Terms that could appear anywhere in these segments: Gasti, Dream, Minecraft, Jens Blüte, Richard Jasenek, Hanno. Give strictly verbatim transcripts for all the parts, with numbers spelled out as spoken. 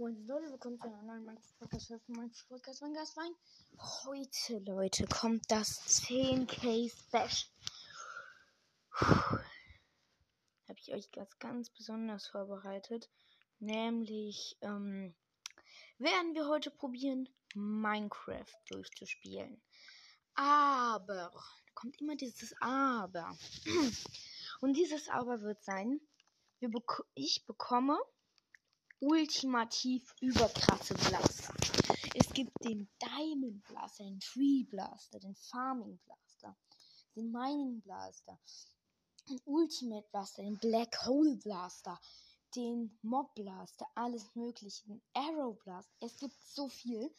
Moin Leute, willkommen zu einer neuen Minecraft-Podcast von Minecraft-Podcast von Gasti. Heute, Leute, kommt das zehn K Special. Habe ich euch was ganz besonders vorbereitet. Nämlich, ähm, werden wir heute probieren, Minecraft durchzuspielen. Aber, da kommt immer dieses Aber. Und dieses Aber wird sein, wir bek- ich bekomme ultimativ überkrasse Blaster. Es gibt den Diamond Blaster, den Tree Blaster, den Farming Blaster, den Mining Blaster, den Ultimate Blaster, den Black Hole Blaster, den Mob Blaster, alles mögliche, den Arrow Blaster. Es gibt so viel.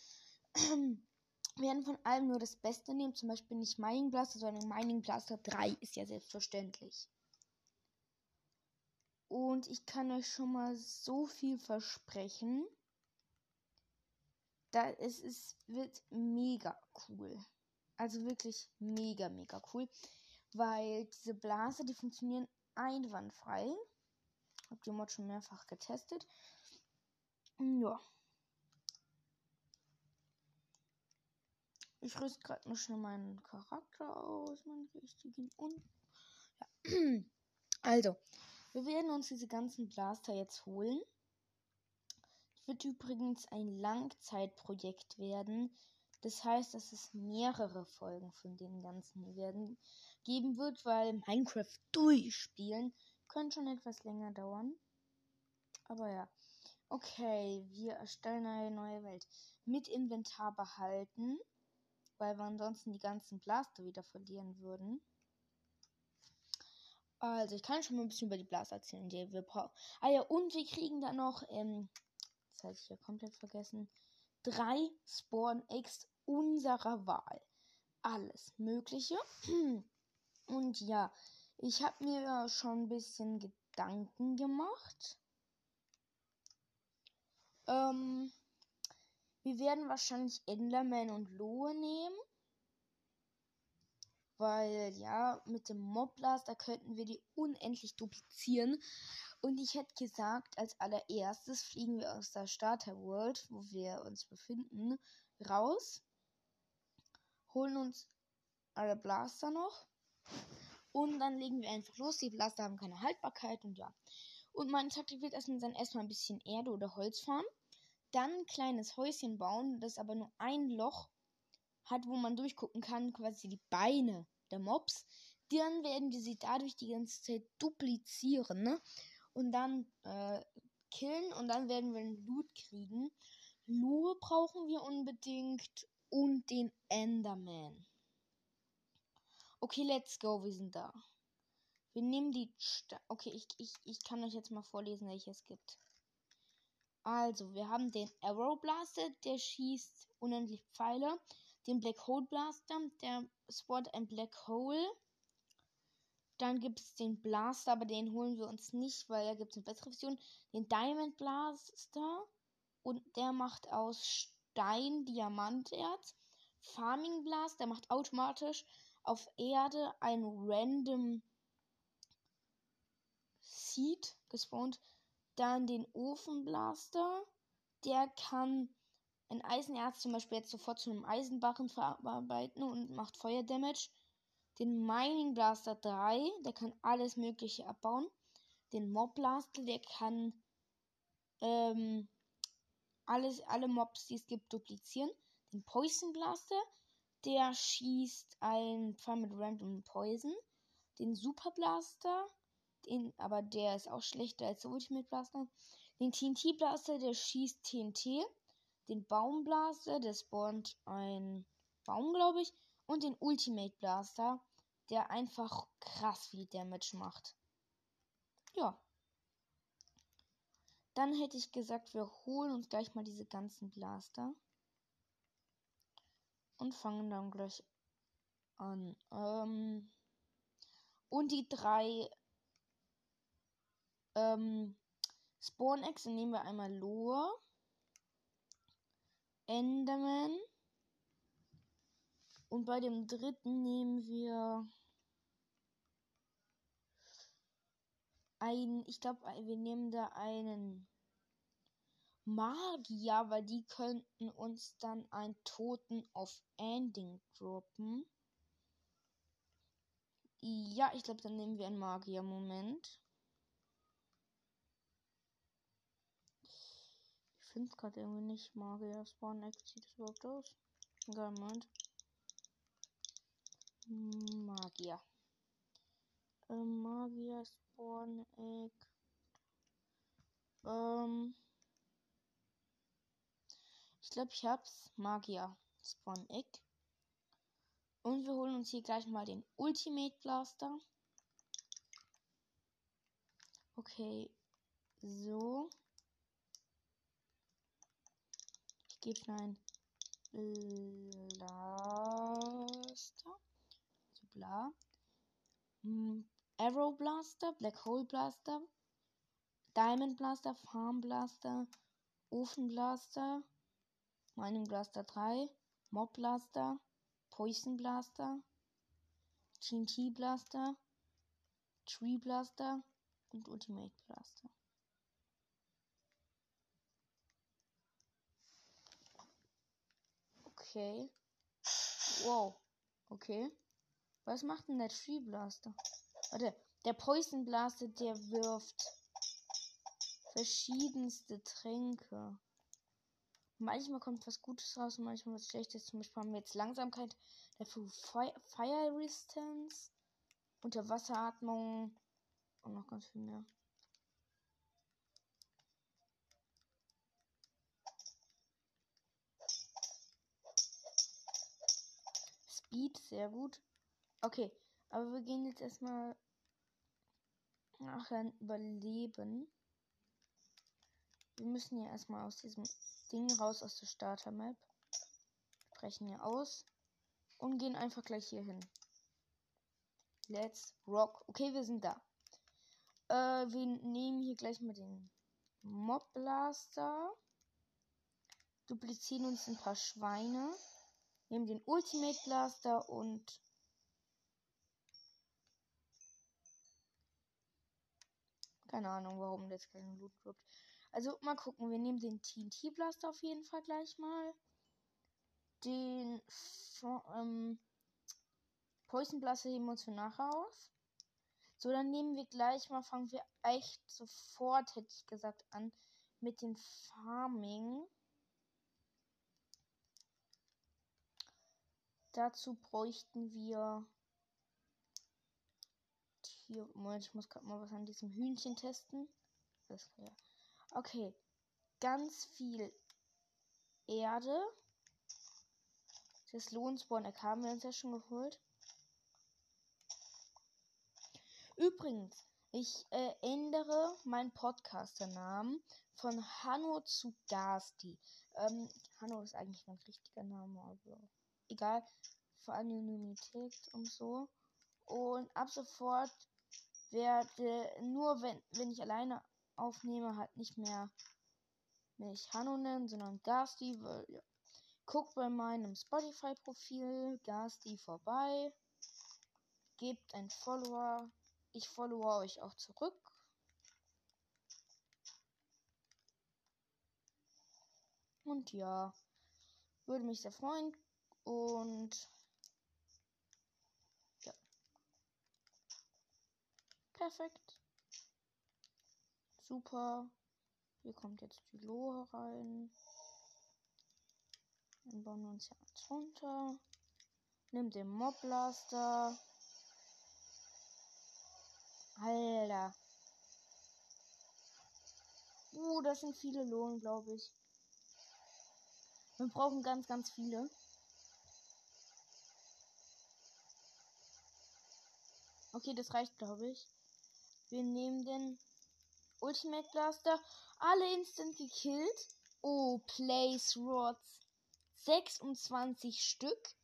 Wir werden von allem nur das Beste nehmen, zum Beispiel nicht Mining Blaster, sondern Mining Blaster drei ist ja selbstverständlich. Und ich kann euch schon mal so viel versprechen. Da es ist, wird mega cool. Also wirklich mega, mega cool. Weil diese Blaster, die funktionieren einwandfrei. Habt ihr Mod schon mehrfach getestet. Ja. Ich rüste gerade mal schnell meinen Charakter aus, meinen richtigen. Und ja. Also. Wir werden uns diese ganzen Blaster jetzt holen. Das wird übrigens ein Langzeitprojekt werden. Das heißt, dass es mehrere Folgen von dem Ganzen werden geben wird, weil Minecraft durchspielen könnte schon etwas länger dauern. Aber ja. Okay, wir erstellen eine neue Welt. Mit Inventar behalten, weil wir ansonsten die ganzen Blaster wieder verlieren würden. Also, ich kann schon mal ein bisschen über die Blaster erzählen, die wir brauchen. Ah ja, und wir kriegen dann noch, ähm, das hatte ich ja komplett vergessen, drei Spawn-Eggs unserer Wahl. Alles Mögliche. Und ja, ich habe mir schon ein bisschen Gedanken gemacht. Ähm, wir werden wahrscheinlich Enderman und Lohe nehmen. Weil, ja, mit dem Mobblaster könnten wir die unendlich duplizieren. Und ich hätte gesagt, als allererstes fliegen wir aus der Starter World, wo wir uns befinden, raus. Holen uns alle Blaster noch. Und dann legen wir einfach los. Die Blaster haben keine Haltbarkeit und ja. Und meine Taktik wird erstmal dann erstmal ein bisschen Erde oder Holz fahren. Dann ein kleines Häuschen bauen, das aber nur ein Loch hat, wo man durchgucken kann, quasi die Beine der Mobs, dann werden wir sie dadurch die ganze Zeit duplizieren, ne? Und dann äh, killen und dann werden wir einen Loot kriegen. Lohe brauchen wir unbedingt und den Enderman. Okay, let's go, wir sind da. Wir nehmen die... Sta- okay, ich, ich, ich kann euch jetzt mal vorlesen, welche es gibt. Also, wir haben den Arrow Blaster, der schießt unendlich Pfeile. Den Black Hole Blaster, der spawnt ein Black Hole. Dann gibt es den Blaster, aber den holen wir uns nicht, weil da gibt es eine bessere Version. Den Diamond Blaster und der macht aus Stein Diamanterz. Farming Blaster, der macht automatisch auf Erde ein random Seed gespawnt. Dann den Ofen Blaster, der kann ein Eisenerz zum Beispiel jetzt sofort zu einem Eisenbarren verarbeiten und macht Feuerdamage. Den Mining Blaster drei, der kann alles Mögliche abbauen. Den Mob Blaster, der kann ähm, alles, alle Mobs, die es gibt, duplizieren. Den Poison Blaster, der schießt einen Pfeil mit Random Poison. Den Super Blaster, den, aber der ist auch schlechter als der Ultimate Blaster. Den T N T Blaster, der schießt T N T. Den Baumblaster, der spawnt ein Baum, glaube ich. Und den Ultimate Blaster, der einfach krass viel Damage macht. Ja. Dann hätte ich gesagt, wir holen uns gleich mal diese ganzen Blaster. Und fangen dann gleich an. Ähm, und die drei ähm, Spawn-Eggs, dann nehmen wir einmal Lohe. Enderman. Und bei dem dritten nehmen wir einen, ich glaube, wir nehmen da einen Magier, weil die könnten uns dann einen Toten auf Ending droppen. Ja, ich glaube, dann nehmen wir einen Magier. Moment. Ich finde es gerade irgendwie nicht. Magier Spawn Act, sieht das überhaupt aus? Egal, Moment. Magier. Ähm, Magier Spawn Act. Ähm. Ich glaube, ich hab's. Magier Spawn Egg. Und wir holen uns hier gleich mal den Ultimate Blaster. Okay. So. Ich gebe meinen Blaster. So, bla. Mm, Arrow Blaster, Black Hole Blaster, Diamond Blaster, Farm Blaster, Ofen Blaster. Mining Blaster drei, Mob Blaster, Poison Blaster, T N T Blaster, Tree Blaster und Ultimate Blaster. Okay. Wow. Okay. Was macht denn der Tree Blaster? Warte, der Poison Blaster, der wirft verschiedenste Tränke. Manchmal kommt was Gutes raus und manchmal was Schlechtes. Zum Beispiel haben wir jetzt Langsamkeit, dafür Fire, Fire Resistance, Unterwasseratmung und noch ganz viel mehr. Speed, sehr gut. Okay, aber wir gehen jetzt erstmal nachher überleben. Wir müssen ja erstmal aus diesem Ding raus, aus der Starter-Map. Brechen hier aus. Und gehen einfach gleich hier hin. Let's rock. Okay, wir sind da. Äh, wir nehmen hier gleich mal den Mob Blaster. Duplizieren uns ein paar Schweine. Nehmen den Ultimate Blaster und keine Ahnung, warum das keinen Loot droppt. Also mal gucken, wir nehmen den T N T Blaster auf jeden Fall gleich mal. Den ähm, Poison Blaster heben wir uns für nachher auf. So, dann nehmen wir gleich mal, fangen wir echt sofort, hätte ich gesagt, an mit dem Farming. Dazu bräuchten wir hier, Moment, ich muss gerade mal was an diesem Hühnchen testen. Das kann ja. Okay, ganz viel Erde. Das Lohnsporn-Eck haben wir uns ja schon geholt. Übrigens, ich äh, ändere meinen Podcaster-Namen von Hanno zu Gasti. Ähm, Hanno ist eigentlich mein richtiger Name, aber egal. Für Anonymität und so. Und ab sofort werde nur, wenn, wenn ich alleine aufnehme, halt nicht mehr mich Hanno nennen, sondern Gasti. Weil, ja. Guckt bei meinem Spotify-Profil Gasti vorbei. Gebt ein Follower. Ich follower euch auch zurück. Und ja, würde mich sehr freuen. Und ja. Perfekt. Super. Hier kommt jetzt die Lohe rein. Dann bauen wir uns hier eins runter. Nimm den Mob Blaster. Alter. Uh, das sind viele Lohen, glaube ich. Wir brauchen ganz, ganz viele. Okay, das reicht, glaube ich. Wir nehmen den Ultimate Blaster. Alle instant gekillt. Oh, Place Rods. sechsundzwanzig Stück.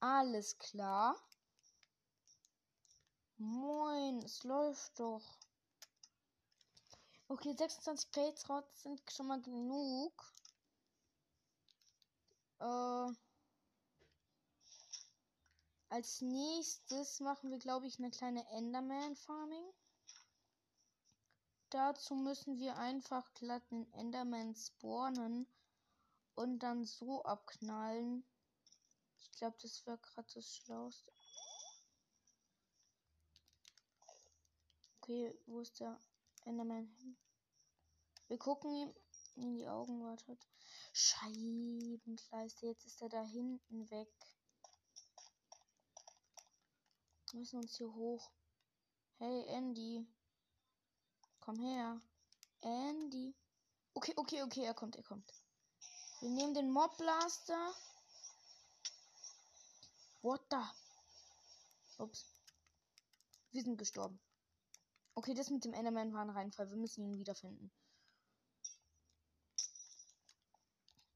Alles klar. Moin, es läuft doch. Okay, sechsundzwanzig Place Rods sind schon mal genug. Äh, als nächstes machen wir, glaube ich, eine kleine Enderman Farming. Dazu müssen wir einfach glatt den Enderman spawnen und dann so abknallen. Ich glaube, das wäre gerade das Schlauste. Okay, wo ist der Enderman hin? Wir gucken ihm in die Augen, wartet. Scheibenkleister, jetzt ist er da hinten weg. Wir müssen uns hier hoch. Hey, Andy. Komm her. Andy. Okay, okay, okay, er kommt, er kommt. Wir nehmen den Mobblaster. What the? Ups. Wir sind gestorben. Okay, das mit dem Enderman war ein Reinfall. Wir müssen ihn wiederfinden.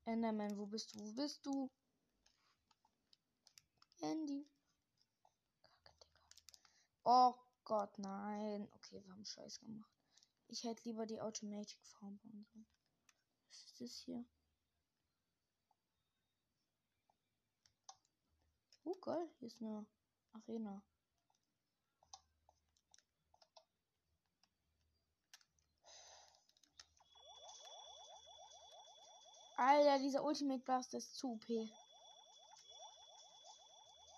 Enderman, wo bist du? Wo bist du? Andy. Oh Gott, nein. Okay, wir haben Scheiß gemacht. Ich hätte lieber die Automatic Farm bauen sollen. Was ist das hier? Oh geil, hier ist eine Arena. Alter, dieser Ultimate Blaster ist zu O P.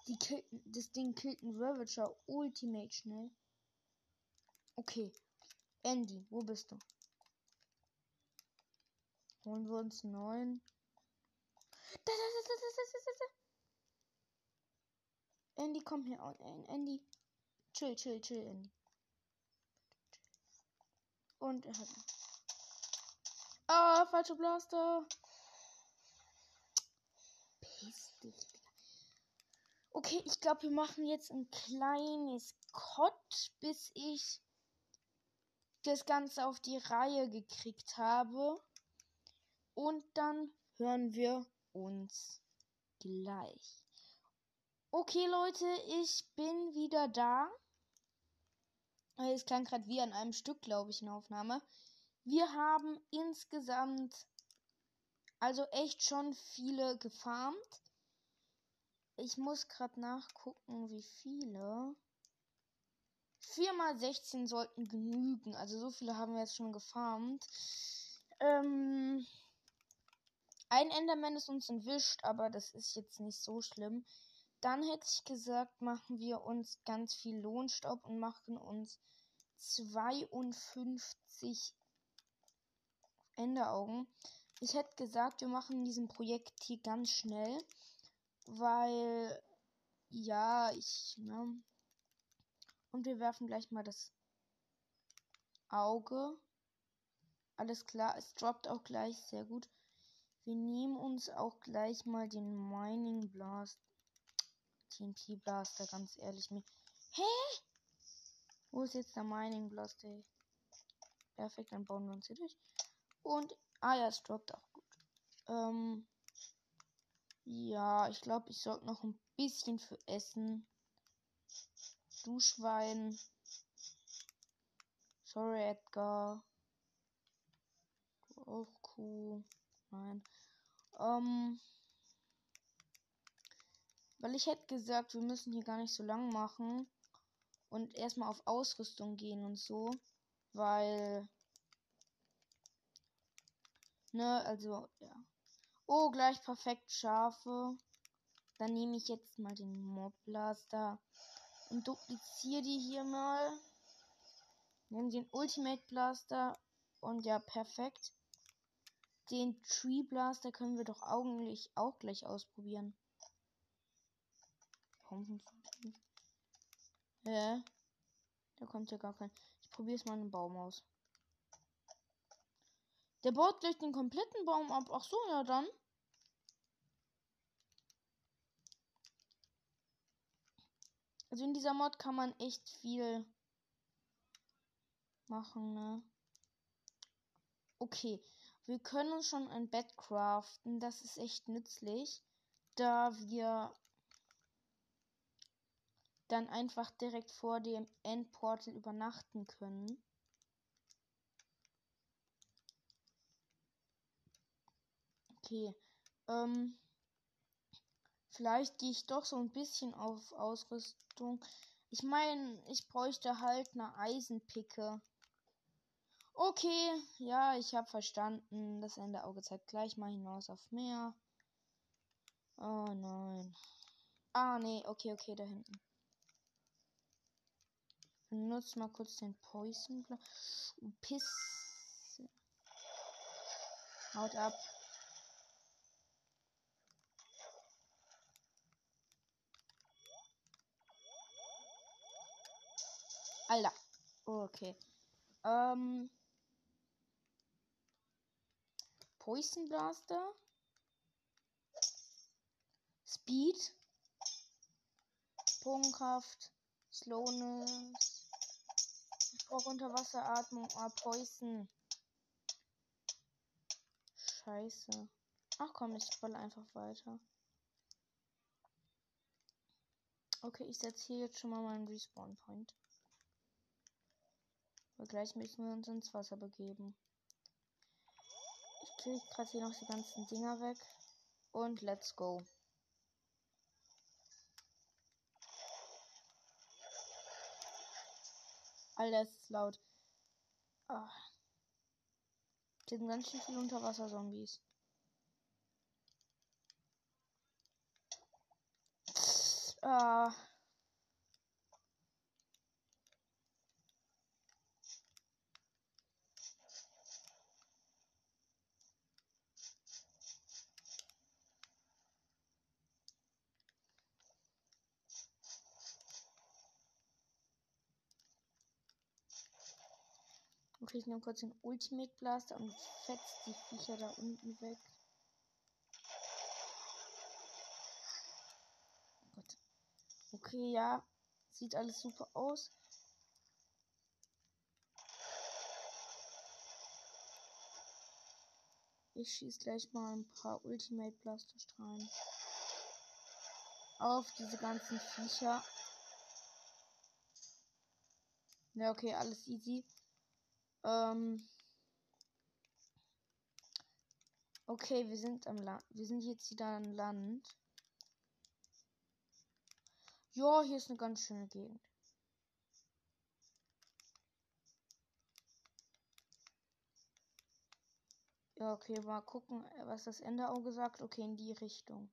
Die killten, das Ding killt einen Ravager Ultimate schnell. Okay. Andy, wo bist du? Holen wir uns einen neuen. Da, da, da, da, da, da, da. Andy, komm hier. Andy. Chill, chill, chill, Andy. Und er hat. Ah, oh, falscher Blaster. Piss dich, Digga. Okay, ich glaube, wir machen jetzt ein kleines Cut, bis ich das Ganze auf die Reihe gekriegt habe. Und dann hören wir uns gleich. Okay, Leute, ich bin wieder da. Es klang gerade wie an einem Stück, glaube ich, in der Aufnahme. Wir haben insgesamt also echt schon viele gefarmt. Ich muss gerade nachgucken, wie viele. vier mal sechzehn sollten genügen. Also so viele haben wir jetzt schon gefarmt. Ähm, ein Enderman ist uns entwischt, aber das ist jetzt nicht so schlimm. Dann hätte ich gesagt, machen wir uns ganz viel Lohnstaub und machen uns zweiundfünfzig Enderaugen. Ich hätte gesagt, wir machen in diesem Projekt hier ganz schnell, weil ja, ich, ne? Und wir werfen gleich mal das Auge. Alles klar, es droppt auch gleich, sehr gut. Wir nehmen uns auch gleich mal den Mining Blast. T N T Blaster, ganz ehrlich. Hä? Hey? Wo ist jetzt der Mining Blaster? Hey? Perfekt, dann bauen wir uns hier durch. Und, ah ja, es droppt auch gut. Ähm, ja, ich glaube, ich sorge noch ein bisschen für Essen. Du Schwein. Sorry, Edgar. Du auch Kuh. Nein. Ähm. Weil ich hätte gesagt, wir müssen hier gar nicht so lang machen. Und erstmal auf Ausrüstung gehen und so. Weil. Ne, also, ja. Oh, gleich perfekt Schafe. Dann nehme ich jetzt mal den Mobblaster. Und dupliziere die hier mal. Nehmen den Ultimate Blaster. Und ja, perfekt. Den Tree Blaster können wir doch eigentlich auch gleich ausprobieren. Hä? Da kommt ja gar kein. Ich probiere es mal einen Baum aus. Der baut gleich den kompletten Baum ab. Ach so, ja dann. Also in dieser Mod kann man echt viel machen, ne? Okay, wir können uns schon ein Bett craften. Das ist echt nützlich, da wir dann einfach direkt vor dem Endportal übernachten können. Okay, ähm... vielleicht gehe ich doch so ein bisschen auf Ausrüstung. Ich meine, ich bräuchte halt eine Eisenpicke. Okay, ja, ich habe verstanden. Das Ende Auge zeigt gleich mal hinaus auf Meer. Oh nein. Ah, nee, okay, okay, da hinten. Benutzt mal kurz den Poison. Piss. Haut ab. Alter. Okay. Ähm. Poison Blaster. Speed. Bogenkraft. Slowness. Ich brauche Unterwasseratmung. Ah, Poison. Scheiße. Ach komm, ich roll einfach weiter. Okay, ich setze hier jetzt schon mal meinen Respawn Point. Aber gleich müssen wir uns ins Wasser begeben. Ich kriege gerade hier noch die ganzen Dinger weg. Und let's go. Alter, es ist laut. Ah. Hier sind ganz schön viele Unterwasser-Zombies. Ah. Ich nehme kurz den Ultimate Blaster und fetzt die Viecher da unten weg. Gut. Okay, ja. Sieht alles super aus. Ich schieße gleich mal ein paar Ultimate Blasterstrahlen auf diese ganzen Viecher. Ja, okay, alles easy. Okay, wir sind am Land. Wir sind jetzt wieder am Land. Ja, hier ist eine ganz schöne Gegend. Ja, okay, mal gucken, was das Enderauge sagt. Okay, in die Richtung.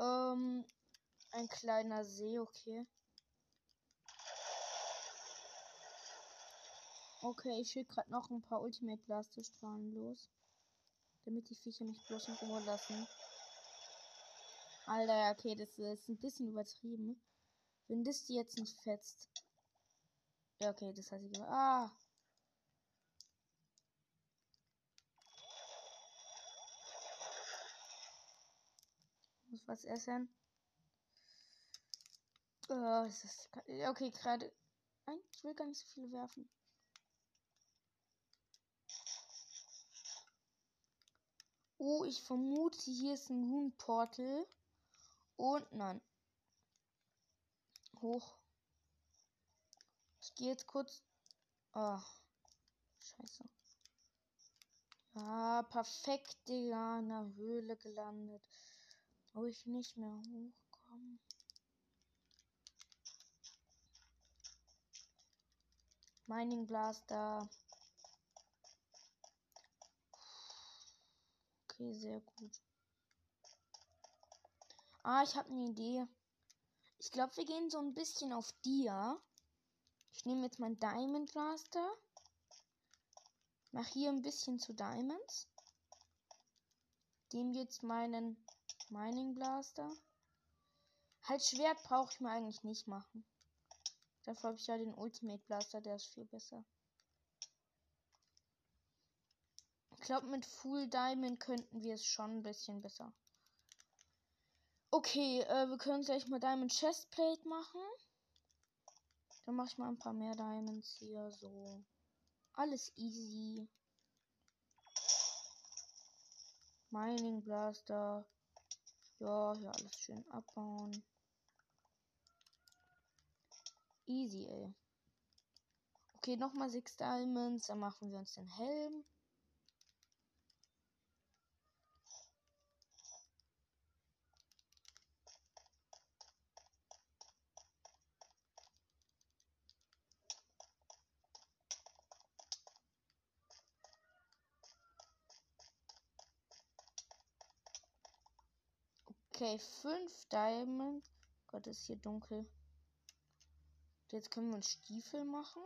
Ähm, ein kleiner See, okay. Okay, ich schicke gerade noch ein paar Ultimate Blasterstrahlen los. Damit die Viecher mich bloß in Ruhe lassen. Alter, okay, das ist ein bisschen übertrieben. Wenn das die jetzt nicht fetzt. Ja, okay, das heißt, ich. Ah! Ich muss was essen. Oh, ist das. Okay, gerade. Nein, ich will gar nicht so viele werfen. Oh, ich vermute, hier ist ein Moon-Portal. Und nein. Hoch. Ich gehe jetzt kurz. Ah. Scheiße. Ja, perfekt, Digga. In der Höhle gelandet. Wo ich nicht mehr hochkomme. Mining Blaster. Sehr gut. Ah, ich habe eine Idee. Ich glaube, wir gehen so ein bisschen auf Dia. Ich nehme jetzt mein Diamond Blaster. Mach hier ein bisschen zu Diamonds. Dem jetzt meinen Mining Blaster. Halt, Schwert brauche ich mir eigentlich nicht machen. Dafür habe ich ja den Ultimate Blaster, der ist viel besser. Ich glaube, mit Full Diamond könnten wir es schon ein bisschen besser. Okay, äh, wir können gleich mal Diamond Chestplate machen. Dann mache ich mal ein paar mehr Diamonds hier. So. Alles easy. Mining Blaster. Ja, hier alles schön abbauen. Easy, ey. Okay, nochmal sechs Diamonds. Dann machen wir uns den Helm. Okay, fünf Diamond. Gott, ist hier dunkel. Jetzt können wir uns Stiefel machen.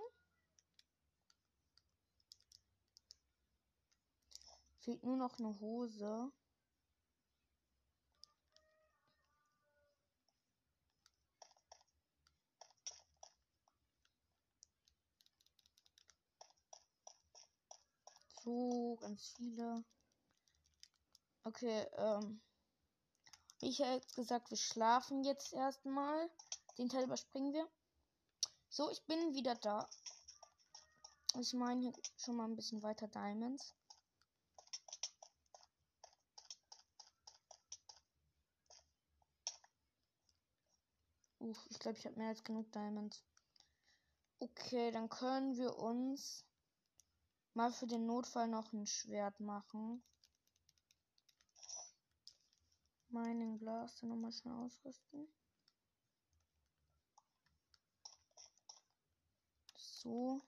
Fehlt nur noch eine Hose. So, ganz viele. Okay, ähm. ich hätte gesagt, wir schlafen jetzt erstmal. Den Teil überspringen wir. So, ich bin wieder da. Ich meine hier schon mal ein bisschen weiter Diamonds. Uff, ich glaube, ich habe mehr als genug Diamonds. Okay, dann können wir uns mal für den Notfall noch ein Schwert machen. Meinen Glas dann nochmal schnell ausrüsten. So.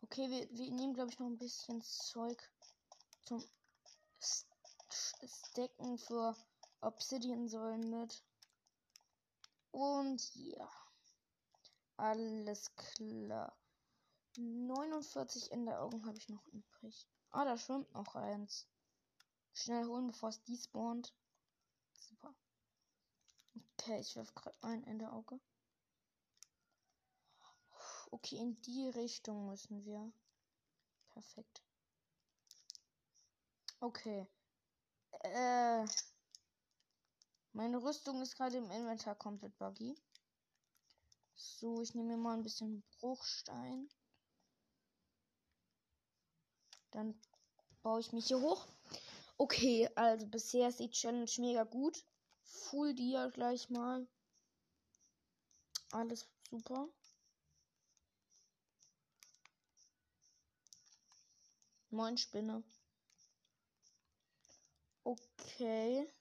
Okay, wir, wir nehmen, glaube ich, noch ein bisschen Zeug zum Stecken für Obsidian-Säulen mit. Und ja. Alles klar. neunundvierzig Enderaugen habe ich noch übrig. Ah, da schwimmt noch eins. Schnell holen, bevor es despawnt. Super. Okay, ich werfe gerade ein Enderauge. Okay, in die Richtung müssen wir. Perfekt. Okay. Äh. Meine Rüstung ist gerade im Inventar komplett buggy. So, ich nehme mir mal ein bisschen Bruchstein. Dann baue ich mich hier hoch. Okay, also bisher ist die Challenge mega gut. Full Dia gleich mal. Alles super. Moin Spinne. Okay.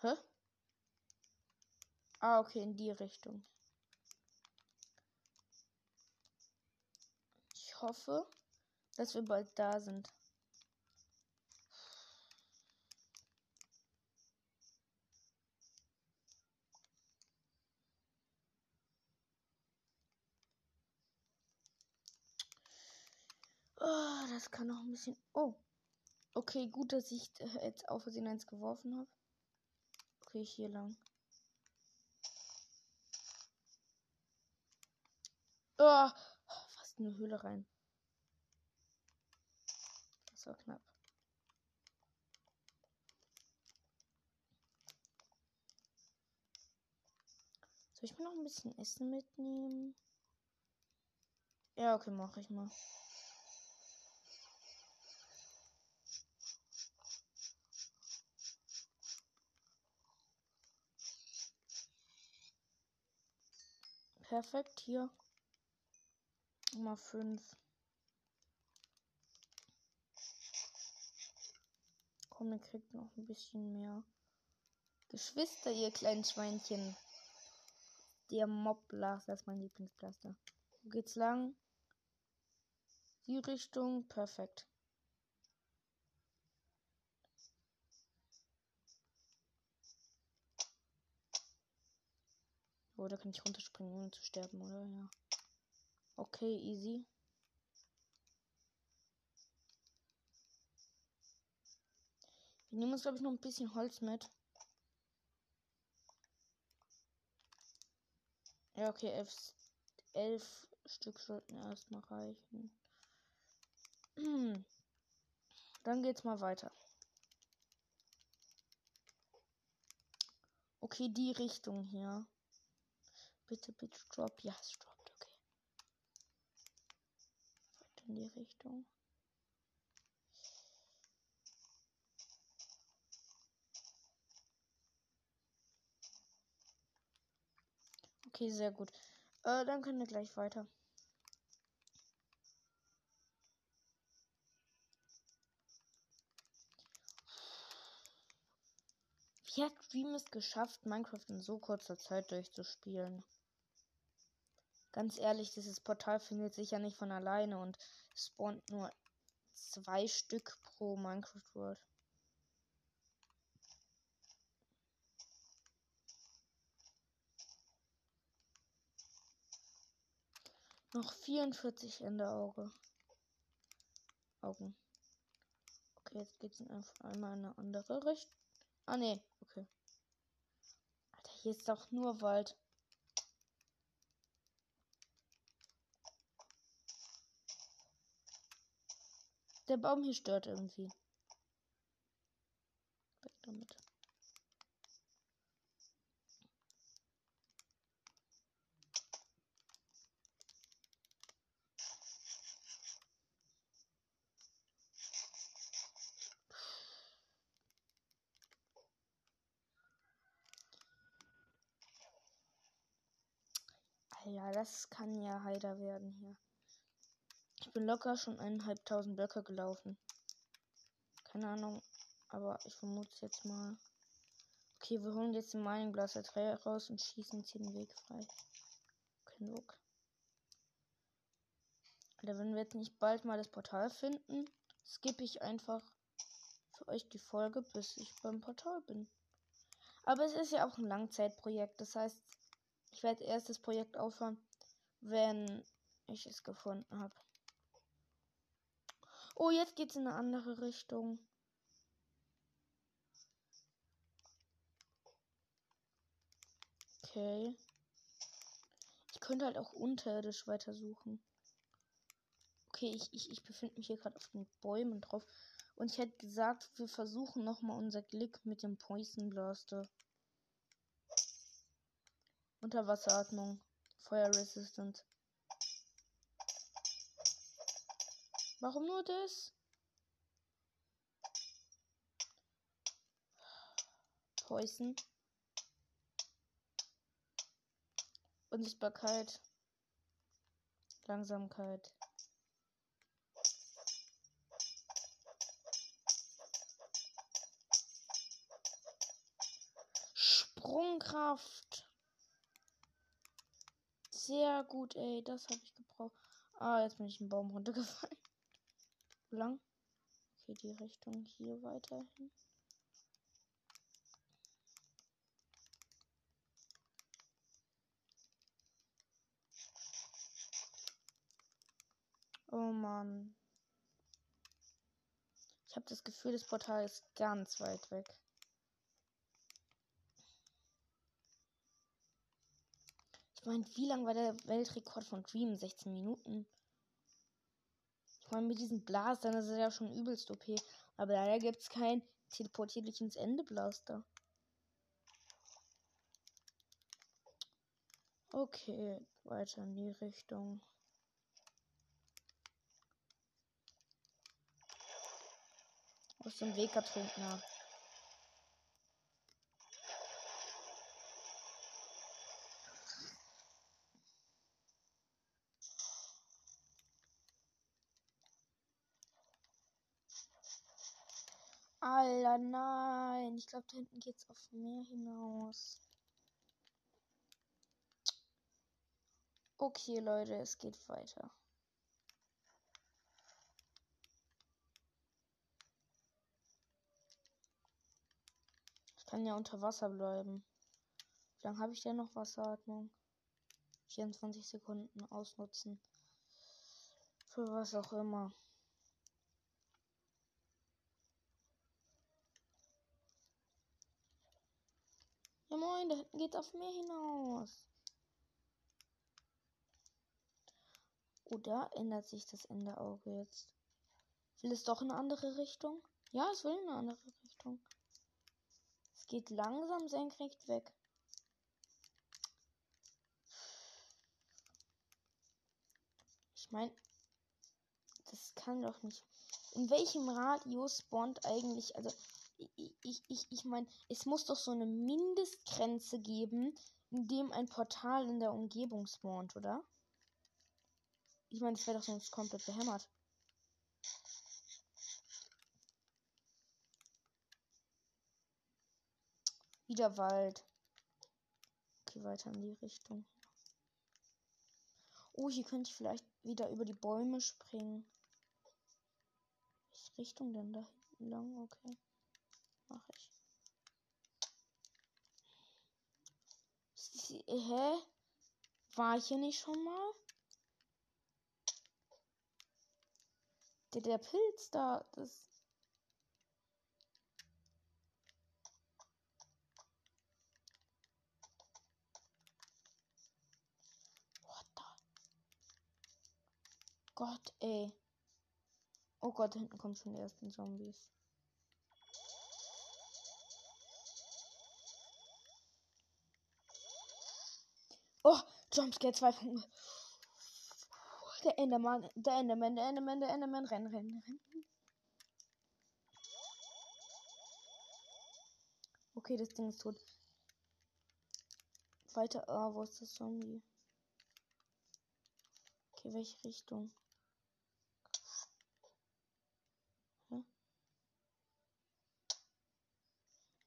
Hä? Ah, okay, in die Richtung. Ich hoffe, dass wir bald da sind. Oh, das kann noch ein bisschen... Oh. Okay, gut, dass ich jetzt auf Versehen eins geworfen habe. Okay, hier lang. Oh, fast in eine Höhle rein. Das war knapp. Soll ich mir noch ein bisschen Essen mitnehmen? Ja, okay, mache ich mal. Perfekt, hier. Nummer fünf. Komm, ihr kriegt noch ein bisschen mehr. Geschwister, ihr kleinen Schweinchen. Der Mobblaster ist mein Lieblingsblaster. Wo geht's lang? Die Richtung, perfekt. Oder kann ich runterspringen, ohne zu sterben, oder? Ja. Okay, easy. Wir nehmen uns, glaube ich, noch ein bisschen Holz mit. Ja, okay, elf, elf Stück sollten erstmal reichen. Dann geht's mal weiter. Okay, die Richtung hier. Bitte, bitte, drop. Ja, es droppt, okay. Weiter in die Richtung. Okay, sehr gut. Äh, dann können wir gleich weiter. Wie hat Dream es geschafft, Minecraft in so kurzer Zeit durchzuspielen? Ganz ehrlich, dieses Portal findet sich ja nicht von alleine und spawnt nur zwei Stück pro Minecraft World. Noch vierundvierzig in der Auge. Augen. Okay, jetzt geht's einfach einmal in eine andere Richtung. Ah, nee, okay. Alter, hier ist doch nur Wald. Der Baum hier stört irgendwie. Weg damit. Ja, das kann ja heiter werden hier. Ich bin locker schon eintausendfünfhundert Blöcke gelaufen. Keine Ahnung, aber ich vermute es jetzt mal. Okay, wir holen jetzt den Mining Blaster drei raus und schießen jetzt hier den Weg frei. Kein Look. Alter, wenn wir jetzt nicht bald mal das Portal finden, skippe ich einfach für euch die Folge, bis ich beim Portal bin. Aber es ist ja auch ein Langzeitprojekt, das heißt, ich werde erst das Projekt aufhören, wenn ich es gefunden habe. Oh, jetzt geht's in eine andere Richtung. Okay. Ich könnte halt auch unterirdisch weitersuchen. Okay, ich, ich, ich befinde mich hier gerade auf den Bäumen drauf. Und ich hätte gesagt, wir versuchen nochmal unser Glück mit dem Poison Blaster. Unterwasseratmung, Feuerresistent. Warum nur das? Poison. Unsichtbarkeit. Langsamkeit. Sprungkraft. Sehr gut, ey. Das habe ich gebraucht. Ah, jetzt bin ich einen Baum runtergefallen. Wo lang? Okay, die Richtung hier weiterhin. Oh Mann. Ich habe das Gefühl, das Portal ist ganz weit weg. Ich meine, wie lang war der Weltrekord von Dream? sechzehn Minuten. Ich meine, mit diesen Blastern ist er ja schon übelst O P. Aber leider gibt es keinen teleportiert dich ins Ende Blaster. Okay, weiter in die Richtung. Aus dem Weg getrunken habe. Alter, nein. Ich glaube, da hinten geht's auf Meer hinaus. Okay, Leute, es geht weiter. Ich kann ja unter Wasser bleiben. Wie lange habe ich denn noch Wasseratmung? vierundzwanzig Sekunden ausnutzen. Für was auch immer. Ja, moin, da hinten geht's auf Meer hinaus. Oh, da ändert sich das Ende Auge jetzt. Will es doch in eine andere Richtung? Ja, es will in eine andere Richtung. Es geht langsam senkrecht weg. Ich meine, das kann doch nicht. In welchem Radius spawnt eigentlich, also... Ich, ich, ich, ich meine, es muss doch so eine Mindestgrenze geben, in dem ein Portal in der Umgebung spawnt, oder? Ich meine, das wäre doch sonst komplett behämmert. Wieder Wald. Okay, weiter in die Richtung. Oh, hier könnte ich vielleicht wieder über die Bäume springen. Richtung denn da hinten lang? Okay. Mach ich. Sie, hä? War ich hier nicht schon mal? Der, der Pilz da, das... What the... Gott, ey. Oh Gott, hinten kommen schon die ersten Zombies. Oh, Jumpscare zwei Punkte. Der Enderman, der Enderman, der Enderman, der Enderman, renn, renn, renn. Okay, das Ding ist tot. Weiter, oh, wo ist das Zombie? Okay, welche Richtung?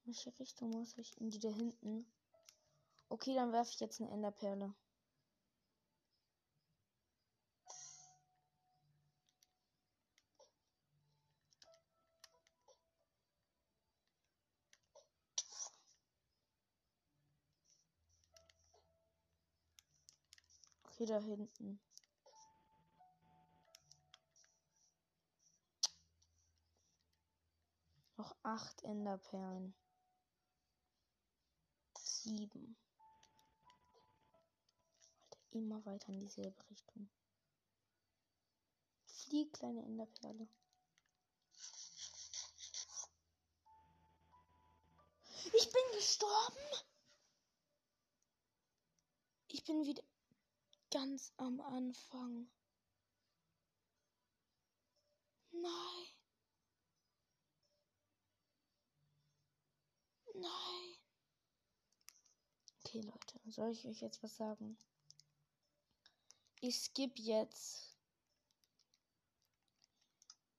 In welche Richtung muss ich? In die da hinten. Okay, dann werfe ich jetzt eine Enderperle. Okay, da hinten. Noch acht Enderperlen. Sieben. Immer weiter in dieselbe Richtung. Flieg, kleine Enderperle. Ich bin gestorben. Ich bin wieder ganz am Anfang. Nein. Nein. Okay, Leute, soll ich euch jetzt was sagen? Ich skippe jetzt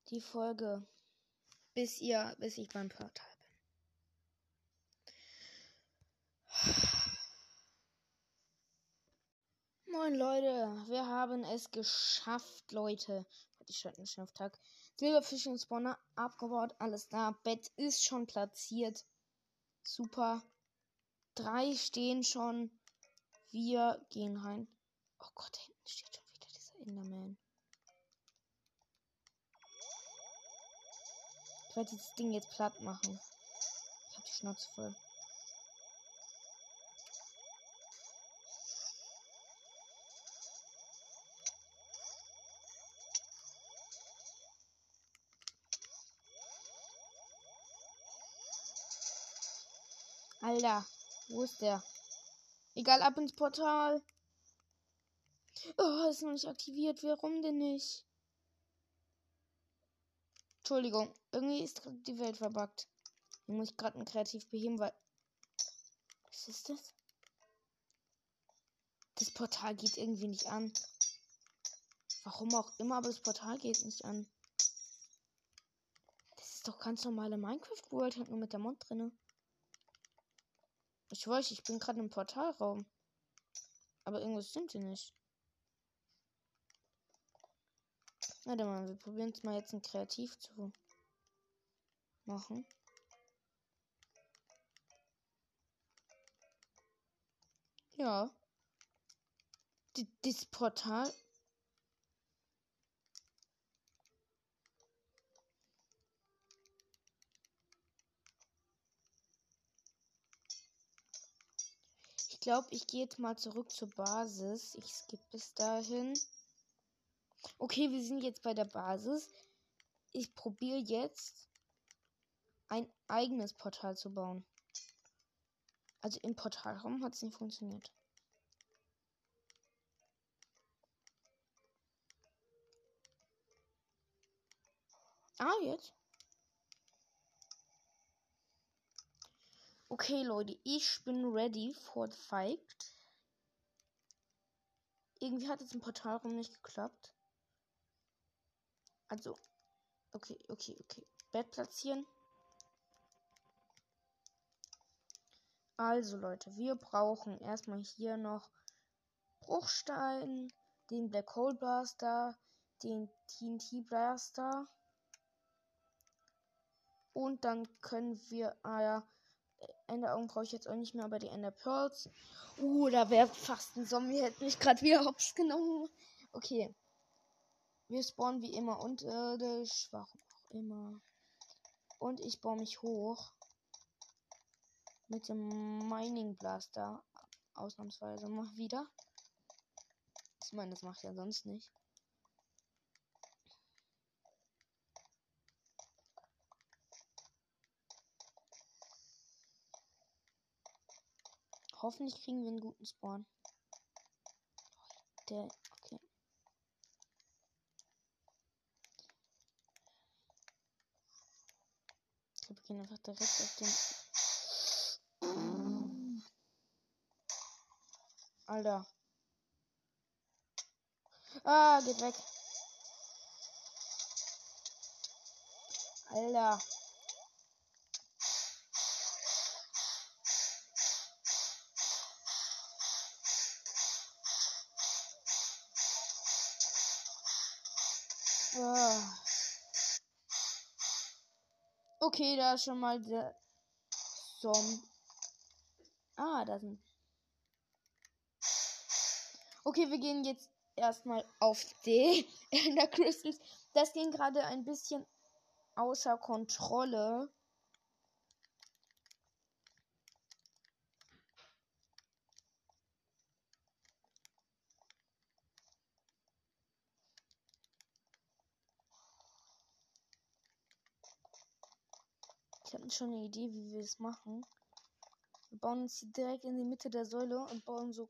die Folge, bis ihr, bis ich beim Portal bin. Moin Leute, wir haben es geschafft, Leute. Ich hatte einen Tag. Silberfische und Spawner abgebaut, alles da. Bett ist schon platziert. Super. Drei stehen schon. Wir gehen rein. Oh Gott, da hinten steht schon wieder dieser Enderman. Ich werde das Ding jetzt platt machen. Ich habe die Schnauze voll. Alter. Wo ist der? Egal, ab ins Portal. Oh, ist noch nicht aktiviert. Warum denn nicht? Entschuldigung. Irgendwie ist gerade die Welt verbuggt. Den muss ich gerade einen kreativ beheben, weil... Was ist das? Das Portal geht irgendwie nicht an. Warum auch immer, aber das Portal geht nicht an. Das ist doch ganz normale Minecraft-World, halt nur mit der Mod drinne. Ich weiß, ich bin gerade im Portalraum. Aber irgendwas stimmt hier nicht. Warte mal, wir probieren es mal jetzt ein Kreativ zu machen. Ja. D- dieses Portal. Ich glaube, ich gehe jetzt mal zurück zur Basis. Ich skippe bis dahin. Okay, wir sind jetzt bei der Basis. Ich probiere jetzt ein eigenes Portal zu bauen. Also im Portalraum hat es nicht funktioniert. Ah, jetzt. Okay, Leute, ich bin ready for the fight. Irgendwie hat jetzt im Portalraum nicht geklappt. Also, okay, okay, okay. Bett platzieren. Also, Leute, wir brauchen erstmal hier noch Bruchstein, den Black Hole Blaster, den T N T Blaster Und dann können wir, ah ja, Enderaugen brauche ich jetzt auch nicht mehr, aber die Enderpearls. Uh, da wäre fast ein Zombie, hätte mich gerade wieder hops genommen. Okay. Wir spawnen wie immer unterirdisch, warum auch immer. Und ich baue mich hoch. Mit dem Mining Blaster. Ausnahmsweise mal wieder. Ich meine, das macht ja sonst nicht. Hoffentlich kriegen wir einen guten Spawn. Der, okay. Ich glaube, wir gehen einfach direkt auf den. Alter. Ah, geht weg. Alter. Okay, da ist schon mal der Zombie. Ah, da sind. Okay, wir gehen jetzt erstmal auf die Ender Crystals. Das ging gerade ein bisschen außer Kontrolle. Ich habe schon eine Idee, wie wir es machen. Wir bauen uns direkt in die Mitte der Säule und bauen so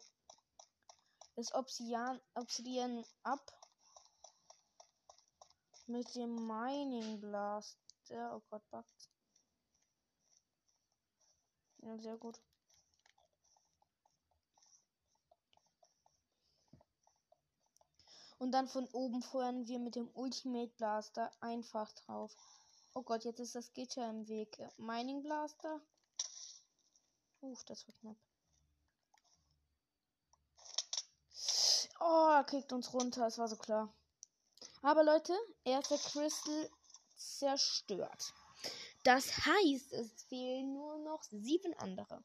das Obsidian, Obsidian ab. Mit dem Mining Blaster. Oh Gott, backt. Ja, sehr gut. Und dann von oben feuern wir mit dem Ultimate Blaster einfach drauf. Oh Gott, jetzt ist das Gitter im Weg. Mining Blaster. Uff, das war knapp. Oh, er kriegt uns runter. Das war so klar. Aber Leute, erster Crystal zerstört. Das heißt, es fehlen nur noch sieben andere.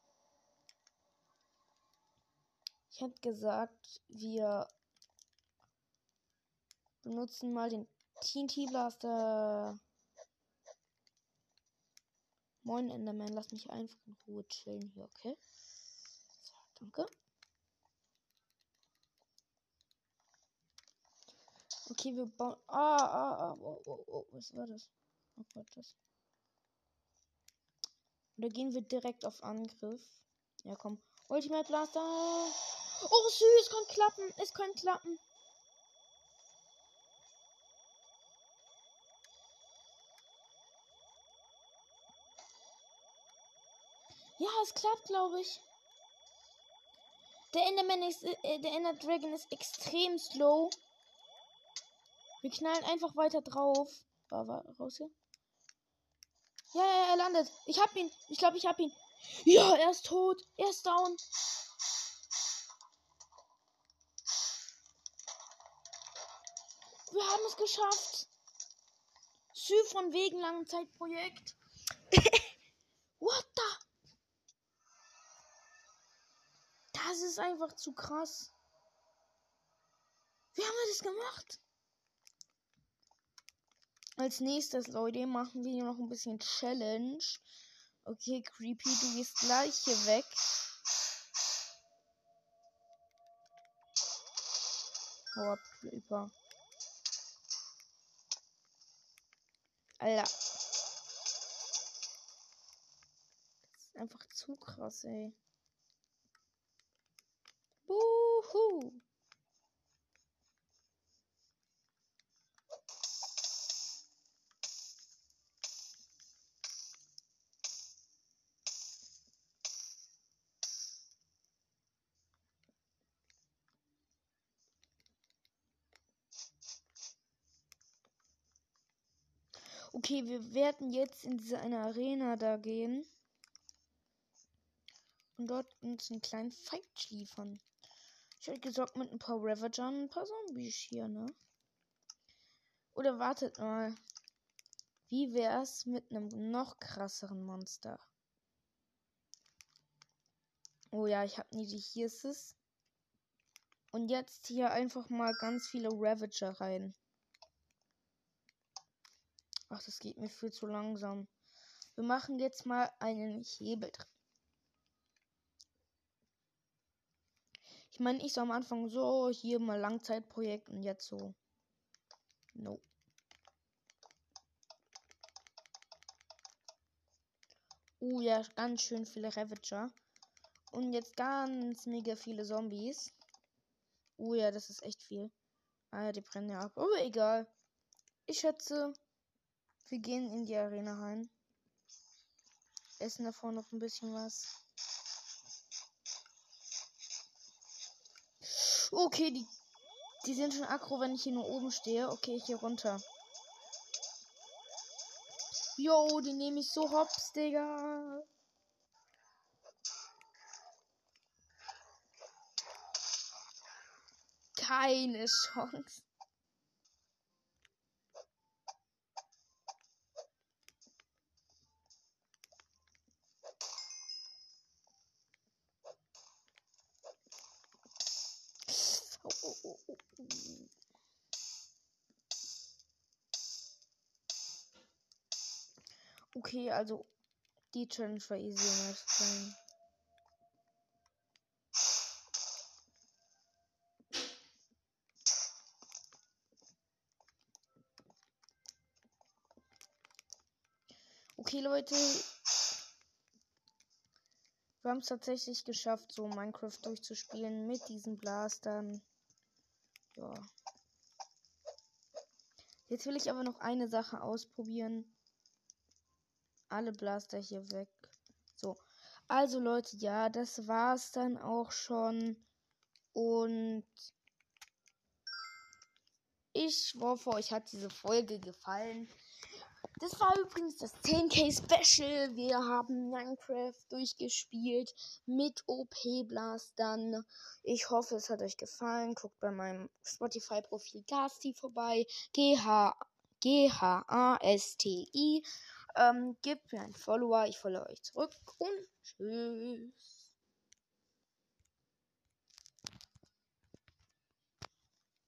Ich hätte gesagt, wir benutzen mal den T N T Blaster. Moin Enderman, lass mich einfach in Ruhe chillen hier, okay? So, danke. Okay, wir bauen. Ah, ah, ah, oh, oh, oh, was war das? Oh Gott, das. Oder gehen wir direkt auf Angriff? Ja, komm. Ultimate Blaster. Oh, süß, kann klappen, es kann klappen. Ja, es klappt, glaube ich. Der Enderman ist, äh, der Ender Dragon ist extrem slow. Wir knallen einfach weiter drauf. War, war raus hier? Ja, ja, er landet. Ich hab ihn. Ich glaube, ich hab ihn. Ja, er ist tot. Er ist down. Wir haben es geschafft. Sü von wegen langen Zeitprojekt. What the? Das ist einfach zu krass. Wie haben wir das gemacht? Als nächstes, Leute, machen wir hier noch ein bisschen Challenge. Okay, Creepy, du gehst gleich hier weg. Hau ab, Creeper. Alter. Das ist einfach zu krass, ey. Buhu. Okay, wir werden jetzt in diese eine Arena da gehen und dort uns einen kleinen Fight liefern. Ich hätte gesagt, mit ein paar Ravagern, ein paar Zombies hier, ne? Oder wartet mal. Wie wär's mit einem noch krasseren Monster? Oh ja, ich habe nie die Hirses. Und jetzt hier einfach mal ganz viele Ravager rein. Ach, das geht mir viel zu langsam. Wir machen jetzt mal einen Hebel dran. Ich meine, ich so am Anfang so, hier mal Langzeitprojekt und jetzt so. No. Oh ja, ganz schön viele Ravager. Und jetzt ganz mega viele Zombies. Oh ja, das ist echt viel. Ah ja, die brennen ja ab. Aber egal. Ich schätze, wir gehen in die Arena rein. Essen davor noch ein bisschen was. Okay, die, die sind schon aggro, wenn ich hier nur oben stehe. Okay, ich hier runter. Yo, die nehme ich so hops, Digga. Keine Chance. Okay, also die Challenge war easy, um ehrlich zu sein. Okay, Leute. Wir haben es tatsächlich geschafft, so Minecraft durchzuspielen mit diesen Blastern. Ja. Jetzt will ich aber noch eine Sache ausprobieren. Alle Blaster hier weg. So. Also Leute, ja, das war's dann auch schon. Und ich hoffe, euch hat diese Folge gefallen. Das war übrigens das zehn K Special. Wir haben Minecraft durchgespielt mit O P-Blastern. Ich hoffe, es hat euch gefallen. Guckt bei meinem Spotify-Profil Gasti vorbei. G H G H A S T I. Ähm, gebt mir einen Follower. Ich folge euch zurück und tschüss.